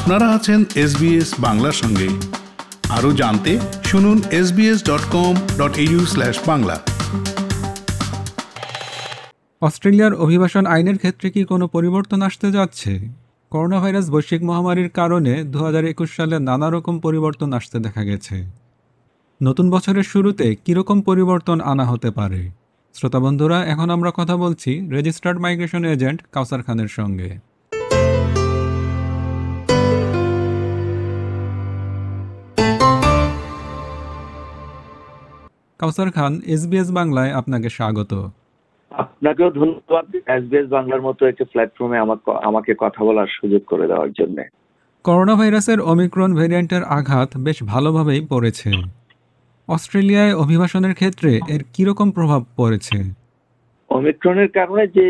আপনারা আছেন SBS বাংলার সঙ্গে। আরও জানতে শুনুন sbs.com.au/বাংলা। অস্ট্রেলিয়ার অভিবাসন আইনের ক্ষেত্রে কি কোনো পরিবর্তন আসতে যাচ্ছে? করোনা ভাইরাস বৈশ্বিক মহামারীর কারণে 2021 সালে নানা রকম পরিবর্তন আসতে দেখা গেছে। নতুন বছরের শুরুতে কীরকম পরিবর্তন আনা হতে পারে? শ্রোতা বন্ধুরা, এখন আমরা কথা বলছি রেজিস্টার্ড মাইগ্রেশন এজেন্ট কাউসার খানের সঙ্গে। কাউসার খান, SBS বাংলায় আপনাকে স্বাগত। আপনাকেও ধন্যবাদ SBS বাংলার মতো একটা প্ল্যাটফর্মে আমাকে কথা বলার সুযোগ করে দেওয়ার জন্য। করোনা ভাইরাসের ওমিক্রন ভ্যারিয়েন্টের আঘাত বেশ ভালোভাবেই পড়েছে। অস্ট্রেলিয়ায় অভিবাসনের ক্ষেত্রে এর কি রকম প্রভাব পড়েছে? ওমিক্রনের কারণে যে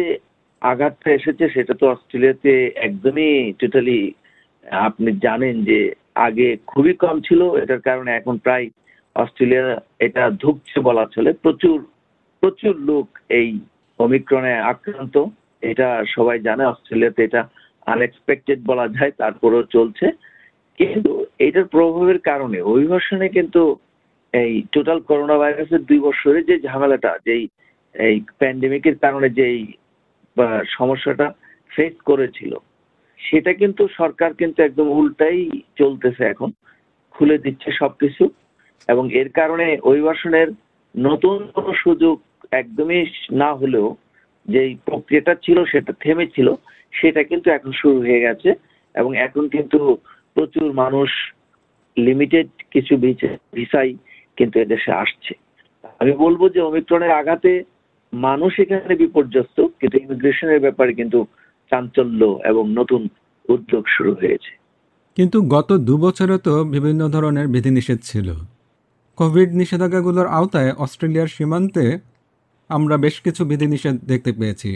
আঘাতটা এসেছে সেটা তো অস্ট্রেলিয়াতে একদমই টোটালি, আপনি জানেন যে আগে খুবই কম ছিল, এটার কারণে এখন প্রায় অস্ট্রেলিয়া এটা ধুঁকছে বলা চলে। প্রচুর প্রচুর লোক এই ওমিক্রনে আক্রান্ত, এটা সবাই জানে। অস্ট্রেলিয়াতে এটা আনএক্সপেক্টেড বলা যায়, তারপরেও চলছে। কিন্তু এটার প্রভাবের কারণে অভিবাসনে কিন্তু এই টোটাল করোনা ভাইরাসের 2 বছরে যে ঝামেলাটা, যেই এই প্যান্ডেমিকের কারণে যেই সমস্যাটা ফেস করেছিল, সেটা কিন্তু সরকার কিন্তু একদম উল্টাই চলতেছে, এখন খুলে দিচ্ছে সবকিছু। এবং এর কারণে অভিবাসনের নতুন কোনো সুযোগ একদমই না হলেও যেই প্রক্রিয়াটা ছিল সেটা থেমেছিল, সেটা কিন্তু এখন শুরু হয়ে গেছে। এবং এখন কিন্তু প্রচুর মানুষ লিমিটেড কিছু ভিসাই কিন্তু এদেশে আসছে। আমি বলবো যে ওমিক্রনের আঘাতে মানুষ এখানে বিপর্যস্ত, কিন্তু ইমিগ্রেশনের ব্যাপারে কিন্তু চাঞ্চল্য এবং নতুন উদ্যোগ শুরু হয়েছে। কিন্তু গত 2 বছরে তো বিভিন্ন ধরনের বিধিনিষেধ ছিল। কোভিড নিষেধাজ্ঞাগুলোর আওতায় অস্ট্রেলিয়ার সীমান্তে আমরা বেশ কিছু বিধিনিষেধ দেখতে পেয়েছি।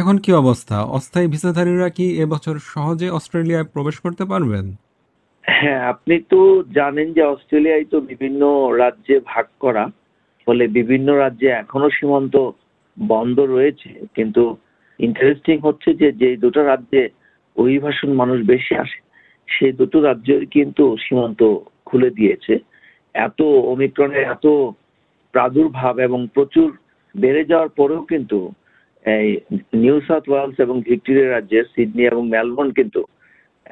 এখন কি অবস্থা? অস্থায়ী ভিসাধারীরা কি এবছর সহজে অস্ট্রেলিয়ায় প্রবেশ করতে পারবেন? হ্যাঁ, আপনি তো জানেন যে অস্ট্রেলিয়ায় তো বিভিন্ন রাজ্যে ভাগ করা, ফলে বিভিন্ন রাজ্যে এখনো সীমান্ত বন্ধ রয়েছে। কিন্তু ইন্টারেস্টিং হচ্ছে যে যেই দুটো রাজ্যে অভিবাসন মানুষ বেশি আসে, সেই দুটো রাজ্যের কিন্তু সীমান্ত খুলে দিয়েছে। এত ওমিক্রনের এত প্রাদুর্ভাব এবং প্রচুর বেড়ে যাওয়ার পরেও কিন্তু এই নিউ সাউথ ওয়েলস এবং ভিক্টোরিয়া রাজ্যের সিডনি এবং মেলবোর্ন কিন্তু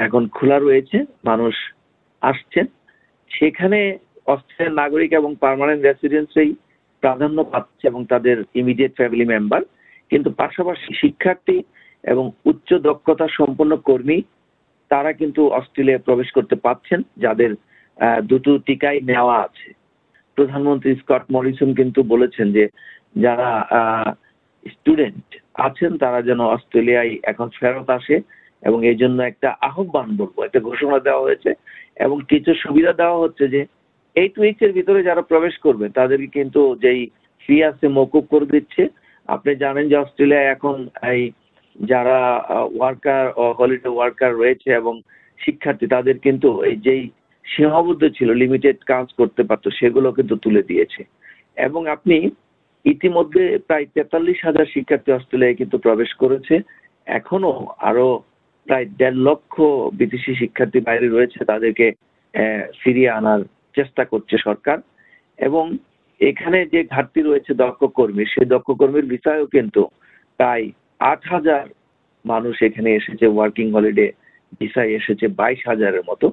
এখন খোলা রয়েছে, মানুষ আসছেন। সেখানে অস্ট্রেলিয়ার নাগরিক এবং পার্মানেন্ট রেসিডেন্সই প্রাধান্য পাচ্ছে এবং তাদের ইমিডিয়েট ফ্যামিলি মেম্বার। কিন্তু পাশাপাশি শিক্ষার্থী এবং উচ্চ দক্ষতা সম্পন্ন কর্মী তারা কিন্তু অস্ট্রেলিয়া প্রবেশ করতে পারছেন, যাদের দুটো টিকাই নেওয়া আছে। প্রধানমন্ত্রী স্কট মরিসন কিন্তু বলেছেন যে যারা স্টুডেন্ট আছেন তারা যেন অস্ট্রেলিয়ায় এখন ফেরত আসে, এবং এই জন্য একটা আহ্বান বলবো, একটা ঘোষণা দেওয়া হয়েছে। এবং কিছু সুবিধা দেওয়া হচ্ছে যে 8 উইকের ভিতরে যারা প্রবেশ করবে তাদেরকে কিন্তু যেই ফি আছে মকুব করে দিচ্ছে। আপনি জানেন যে অস্ট্রেলিয়ায় এখন এই যারা ওয়ার্কার ও হলিডে ওয়ার্কার রয়েছে এবং শিক্ষার্থী, তাদের কিন্তু এই যেই সীমাবদ্ধ ছিল, লিমিটেড কাজ করতে পারতো, সেগুলো কিন্তু তুলে দিয়েছে। এবং আপনি ইতিমধ্যে প্রায় 43,000 শিক্ষার্থী অস্ট্রেলিয়ায় কিন্তু প্রবেশ করেছে। এখনো আরো প্রায় 1.5 লক্ষ বিদেশি শিক্ষার্থী বাইরে রয়েছে, তাদেরকে ফিরিয়ে আনার চেষ্টা করছে সরকার। এবং এখানে যে ঘাটতি রয়েছে দক্ষ কর্মী, সেই দক্ষ কর্মীর ভিসায়ও কিন্তু প্রায় 8,000 মানুষ এখানে এসেছে, ওয়ার্কিং হলিডে ভিসায় এসেছে 22,000-এর মতো।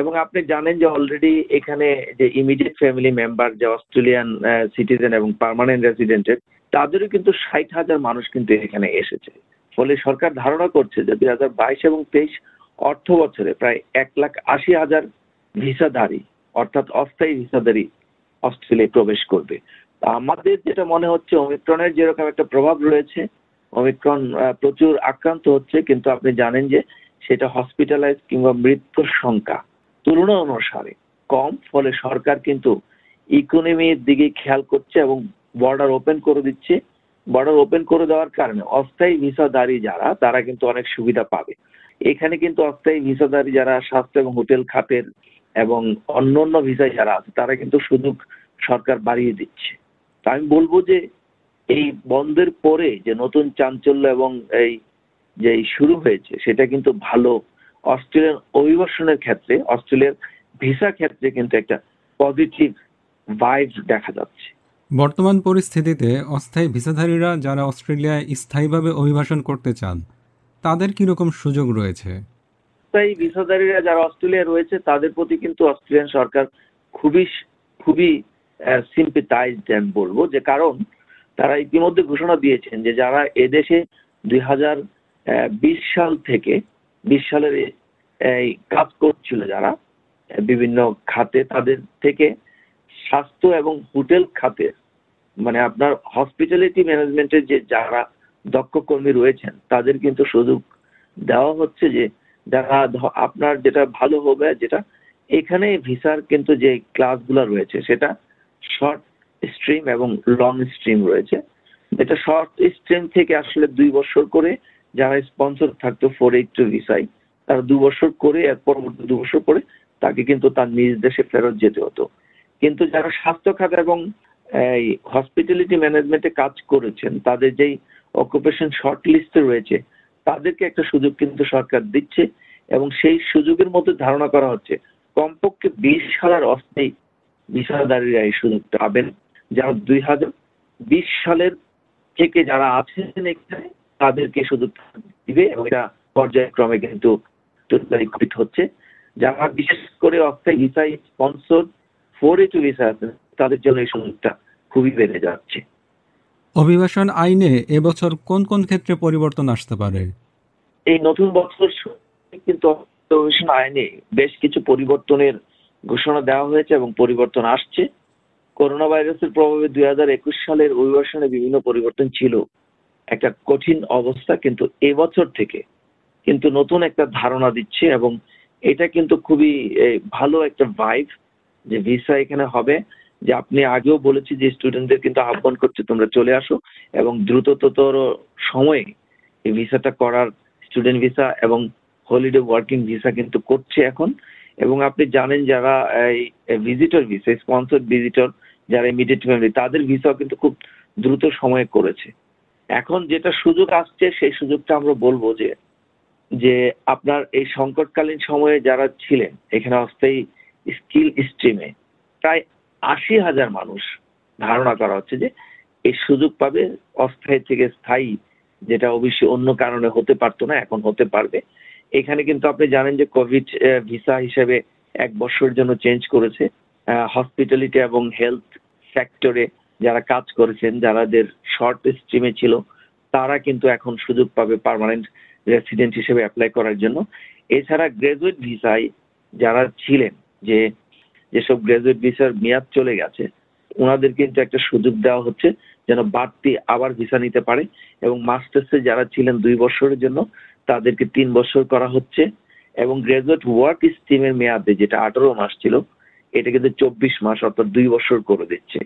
এবং আপনি জানেন যে অলরেডি এখানে যে ইমিডিয়েট ফ্যামিলি মেম্বার, যে অস্ট্রেলিয়ান সিটিজেন এবং পার্মানেন্ট রেসিডেন্টের, তাদেরও কিন্তু 60,000 মানুষ কিন্তু এখানে এসেছে। ফলে সরকার ধারণা করছে যে 2022 এবং 23 অর্থ বছরে প্রায় 1,80,000 ভিসাধারী, অর্থাৎ অস্থায়ী ভিসাধারী অস্ট্রেলিয়ায় প্রবেশ করবে। আমাদের যেটা মনে হচ্ছে, ওমিক্রনের যেরকম একটা প্রভাব রয়েছে, ওমিক্রন প্রচুর আক্রান্ত হচ্ছে, কিন্তু আপনি জানেন যে সেটা হসপিটালাইজ কিংবা মৃত্যুর সংখ্যা তুলনা অনুসারে কম। ফলে সরকার কিন্তু ইকোনমির দিকে খেয়াল করছে এবং বর্ডার ওপেন করে দিচ্ছে। বর্ডার ওপেন করে দেওয়ার কারণে অস্থায়ী ভিসাধারী যারা, তারা কিন্তু অনেক সুবিধা পাবে। এখানে কিন্তু অস্থায়ী ভিসাধারী যারা স্বাস্থ্য এবং হোটেল খাতের এবং অন্যান্য ভিসায় যারা আছে, তারা কিন্তু সুযোগ সরকার বাড়িয়ে দিচ্ছে। তা আমি বলবো যে এই বন্ধের পরে যে নতুন চাঞ্চল্য এবং এই যে শুরু হয়েছে, সেটা কিন্তু ভালো অস্ট্রেলিয়ান অভিবাসনের ক্ষেত্রে, অস্ট্রেলিয়ার ভিসা ক্ষেত্রে কিন্তু একটা পজিটিভ ভাইবস দেখা যাচ্ছে। বর্তমান পরিস্থিতিতে অস্থায়ী ভিসাধারীরা যারা অস্ট্রেলিয়ায় স্থায়ীভাবে অভিবাসন করতে চান তাদের কি রকম সুযোগ রয়েছে? অস্থায়ী ভিসাধারীরা যারা অস্ট্রেলিয়া রয়েছে তাদের প্রতি কিন্তু অস্ট্রেলিয়ান সরকার খুবই সিম্পেথাইজড আমি বলবো, যে কারণ তারা ইতিমধ্যে ঘোষণা দিয়েছেন যে যারা এদেশে 2020 সাল থেকে 20 সালের এই কাজ করছিল যারা বিভিন্ন খাতে, তাদের থেকে স্বাস্থ্য এবং হোটেল খাতে মানে আপনার হসপিটালিটি ম্যানেজমেন্টের যে যারা দক্ষ কর্মী রয়েছেন তাদের কিন্তু সুযোগ দেওয়া হচ্ছে, যে যারা আপনার যেটা ভালো হবে যেটা এখানে ভিসার কিন্তু যে ক্লাসগুলো রয়েছে সেটা শর্ট স্ট্রিম এবং লং স্ট্রিম রয়েছে। এটা শর্ট স্ট্রিম থেকে আসলে 2 বছর করে যারা স্পন্সর থাকতো 482 ভিসায় তারা 2 বছর করে এর পরবর্তী 2 বছর করে তাকে কিন্তু তার নিজ দেশে ফেরত যেতে হতো। কিন্তু যারা স্বাস্থ্য খাতে এবং এই হসপিটালিটি ম্যানেজমেন্টে কাজ করেছেন তাদের যেই অকুপেশন শর্ট লিস্টে রয়েছে তাদেরকে একটা সুযোগ কিন্তু সরকার দিচ্ছে, এবং সেই সুযোগের মধ্যে ধারণা করা হচ্ছে কমপক্ষে 20 হাজার অস্থায়ী ভিসাধারীরা এই সুযোগটা পাবেন, যারা 2020 সালের থেকে যারা আছেন এখানে তাদেরকে সুযোগ দিবে, এবং এটা পর্যায়ক্রমে কিন্তু হচ্ছে। যারা বিশেষ করে অস্থায়ী ভিসায় স্পন্সর 482 ভিসা আছেন তাদের জন্য এই সুযোগটা খুবই বেড়ে যাচ্ছে। অভিবাসন আইনে এবছর কোন কোন ক্ষেত্রে পরিবর্তন আসতে পারে? এই নতুন বছর কিন্তু অভিবাসন আইনে বেশ কিছু পরিবর্তনের ঘোষণা দেওয়া হয়েছে এবং পরিবর্তন আসছে। করোনা ভাইরাসের প্রভাবে 2021 সালের অভিবাসনে বিভিন্ন পরিবর্তন ছিল, একটা কঠিন অবস্থা, কিন্তু এবছর থেকে কিন্তু নতুন একটা ধারণা দিচ্ছে, এবং এটা কিন্তু খুবই ভালো একটা ভাইব যে ভিসা এখানে হবে। যে আপনি আগেও বলেছি যে স্টুডেন্টদের কিন্তু আহ্বান করছে তোমরা চলে আসো এবং দ্রুততর সময়ে এই ভিসাটা করার, স্টুডেন্ট ভিসা এবং হলিডে ওয়ার্কিং ভিসা কিন্তু করছে এখন। এবং আপনি জানেন যারা এই ভিজিটর ভিসা, স্পন্সর ভিজিটর যারা ইমিডিয়েট ফ্যামিলি তাদের ভিসাও কিন্তু খুব দ্রুত সময়ে করেছে। এখন যেটা সুযোগ আসছে সেই সুযোগটা আমরা বলবো যে আপনার এই সংকটকালীন সময়ে যারা ছিলেন এখানে অস্থায়ী স্কিল স্ট্রিমে প্রায় 80,000 মানুষ ধারণা করা হচ্ছে যে এই সুযোগ পাবে। অস্থায়ী থেকে স্থায়ী, যেটা অবশ্যই অন্য কারণে হতে পারতো না, এখন হতে পারবে। এখানে কিন্তু আপনি জানেন যে কোভিড ভিসা হিসেবে 1 বছরের জন্য চেঞ্জ করেছে। হসপিটালিটি এবং হেলথ সেক্টরে যারা কাজ করেছেন, যারাদের শর্ট স্ট্রিমে ছিল তারা কিন্তু এখন সুযোগ পাবে পার্মানেন্ট রেসিডেন্ট হিসেবে অ্যাপ্লাই করার জন্য। এছাড়া গ্রাজুয়েট ভিসায় যারা ছিলেন, যেসব গ্রাজুয়েট ভিসার মেয়াদ চলে গেছে ওনাদের কিন্তু একটা সুযোগ দেওয়া হচ্ছে যেন বাড়তি আবার ভিসা নিতে পারে। এবং মাস্টার্সে যারা ছিলেন 2 বছরের জন্য তাদেরকে 3 বছর করা হচ্ছে, এবং গ্রাজুয়েট ওয়ার্ক স্ট্রিমের মেয়াদে যেটা 18 মাস ছিল এটা কিন্তু 24 মাস অর্থাৎ 2 বছর করে দিচ্ছে।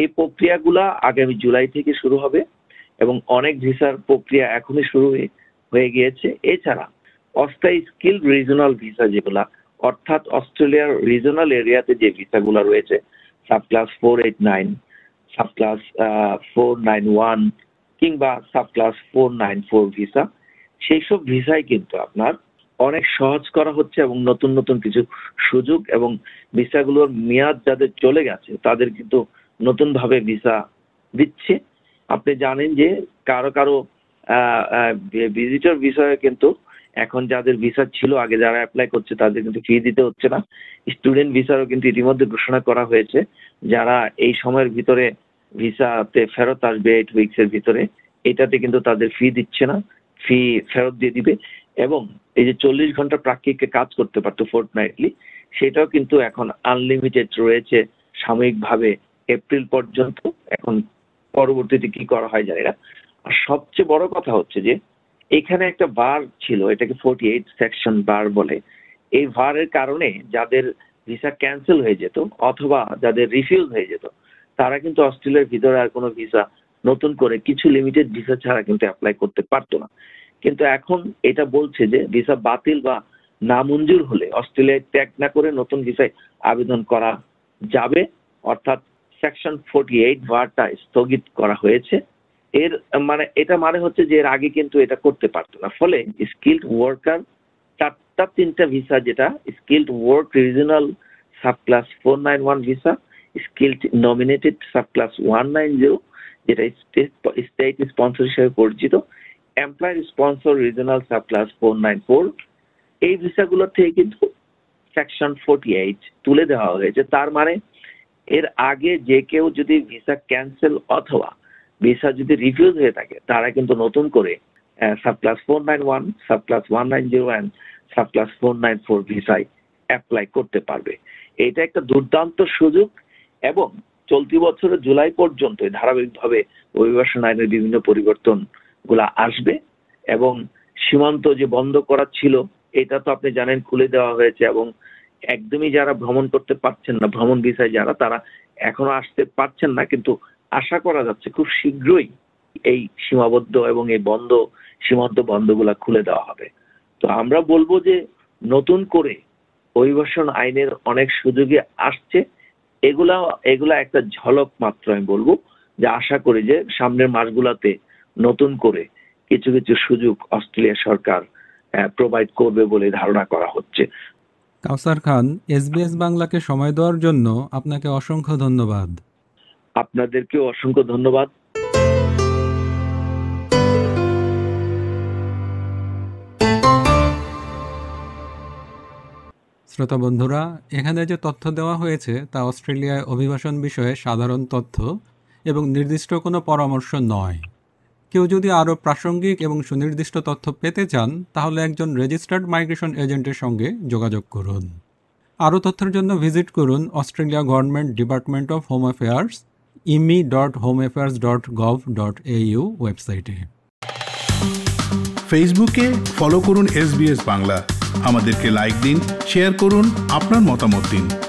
এই প্রক্রিয়াগুলা আগামী জুলাই থেকে শুরু হবে এবং অনেক ভিসার প্রক্রিয়া এখনই শুরু হয়ে গিয়েছে। এছাড়া অস্থায়ী স্কিল রিজনাল ভিসা যেগুলা, অর্থাৎ অস্ট্রেলিয়ার রিজনাল এরিয়াতে যে ভিসাগুলো রয়েছে সাবক্লাস 489, সাবক্লাস 491 কিংবা সাবক্লাস 494 ভিসা, সেই সব ভিসায় কিন্তু আপনার অনেক সহজ করা হচ্ছে এবং নতুন নতুন কিছু সুযোগ, এবং ভিসাগুলোর মেয়াদ যাদের চলে গেছে তাদের কিন্তু নতুনভাবে ভিসা দিচ্ছে। আপনি জানেন যে কারো ভিজিটর ভিসায় কিন্তু এখন যাদের ভিসা ছিল আগে যারা অ্যাপ্লাই করছে তাদের কিন্তু ফি দিতে হচ্ছে না। স্টুডেন্ট ভিসারও কিন্তু ইতিমধ্যে ঘোষণা করা হয়েছে যারা এই সময়ের ভিতরে ভিসাতে ফেরত আসবে 8 উইকসের ভিতরে, এটাতে কিন্তু তাদের ফি দিচ্ছে না, ফি ফেরত দিয়ে দিবে। এবং এই যে 40 ঘন্টা প্রাক্টিকে কাজ করতে পারতো ফোর্টনাইটলি, সেটাও কিন্তু এখন আনলিমিটেড রয়েছে সাময়িকভাবে এপ্রিল পর্যন্ত। এখন পরবর্তীতে কি করা হয় জানি না। আর সবচেয়ে বড় কথা হচ্ছে যে এখানে একটা বার ছিল, এটাকে 48 সেকশন বার বলে। এই ভারের কারণে যাদের ভিসা ক্যান্সেল হয়ে যেত অথবা যাদের রিফিউজ হয়ে যেত তারা কিন্তু অস্ট্রেলিয়ার ভিতরে আর কোনো ভিসা নতুন করে কিছু লিমিটেড ভিসা ছাড়া কিন্তু অ্যাপ্লাই করতে পারতো না। কিন্তু এখন এটা বলছে যে ভিসা বাতিল বা নামঞ্জুর হলে অস্ট্রেলিয়ায় ত্যাগ না করে নতুন ভিসায় আবেদন করা যাবে, অর্থাৎ সেকশন 48 ভারটা স্থগিত করা হয়েছে। এর মানে এটা মানে হচ্ছে যে এর আগে কিন্তু এটা করতে পারতো না। ফলে স্কিল্ড ওয়ার্কার তিনটা ভিসা, যেটা skilled work regional subclass 491 visa, skilled nominated subclass 190, যেটা স্টেট স্পন্সর হিসেবে পরিচিত, এমপ্লয়ার স্পন্সর রিজিনাল সাবক্লাস 494। এই ভিসাগুলোর থেকে কিন্তু সেকশন 48 তুলে দেওয়া হয়েছে। তার মানে এর আগে যে কেউ যদি ভিসা ক্যান্সেল অথবা ভিসা যদি রিফিউজ হয়ে থাকে, তারা কিন্তু নতুন করে সাবক্লাস 491, সাবক্লাস 190 এন্ড সাবক্লাস 494 ভিসায় অ্যাপ্লাই করতে পারবে। এটা একটা দুর্দান্ত সুযোগ, এবং চলতি বছরের জুলাই পর্যন্ত ধারাবাহিকভাবে অভিবাসন আইনের বিভিন্ন পরিবর্তন গুলা আসবে, এবং সীমান্ত যে বন্ধ করা ছিল এটা তো আপনি জানেন খুলে দেওয়া হয়েছে, এবং একদমই যারা ভ্রমণ করতে পারছেন না, ভ্রমণ ভিসায় যারা, তারা এখনো আসতে পারছেন না, কিন্তু আশা করা যাচ্ছে খুব শীঘ্রই এই সীমাবদ্ধ এবং এই বন্ধ সীমান্ত বন্ধগুলা খুলে দেওয়া হবে। তো আমরা বলবো যে নতুন করে অভিবাসন আইনের অনেক সুযোগে আসছে, এগুলা একটা ঝলক মাত্র। আমি বলবো যে আশা করি যে সামনের মাসগুলাতে নতুন করে কিছু কিছু সুযোগ অস্ট্রেলিয়া সরকার প্রোভাইড করবে বলে ধারণা করা হচ্ছে। কাউসার খান, SBS বাংলাকে সময় দেওয়ার জন্য আপনাকে অসংখ্য ধন্যবাদ। আপনাদেরকেও অসংখ্য ধন্যবাদ। শ্রোতা বন্ধুরা, এখানে যে তথ্য দেওয়া হয়েছে তা অস্ট্রেলিয়ায় অভিবাসন বিষয়ে সাধারণ তথ্য এবং নির্দিষ্ট কোনো পরামর্শ নয়। কেউ যদি আরও প্রাসঙ্গিক এবং সুনির্দিষ্ট তথ্য পেতে চান, তাহলে একজন রেজিস্টার্ড মাইগ্রেশন এজেন্টের সঙ্গে যোগাযোগ করুন। আরও তথ্যের জন্য ভিজিট করুন Australia government department of home affairs imi.homeaffairs.gov.au ওয়েবসাইটে। ফেসবুকে ফলো করুন SBS বাংলা, আমাদেরকে লাইক দিন, শেয়ার করুন, আপনার মতামত দিন।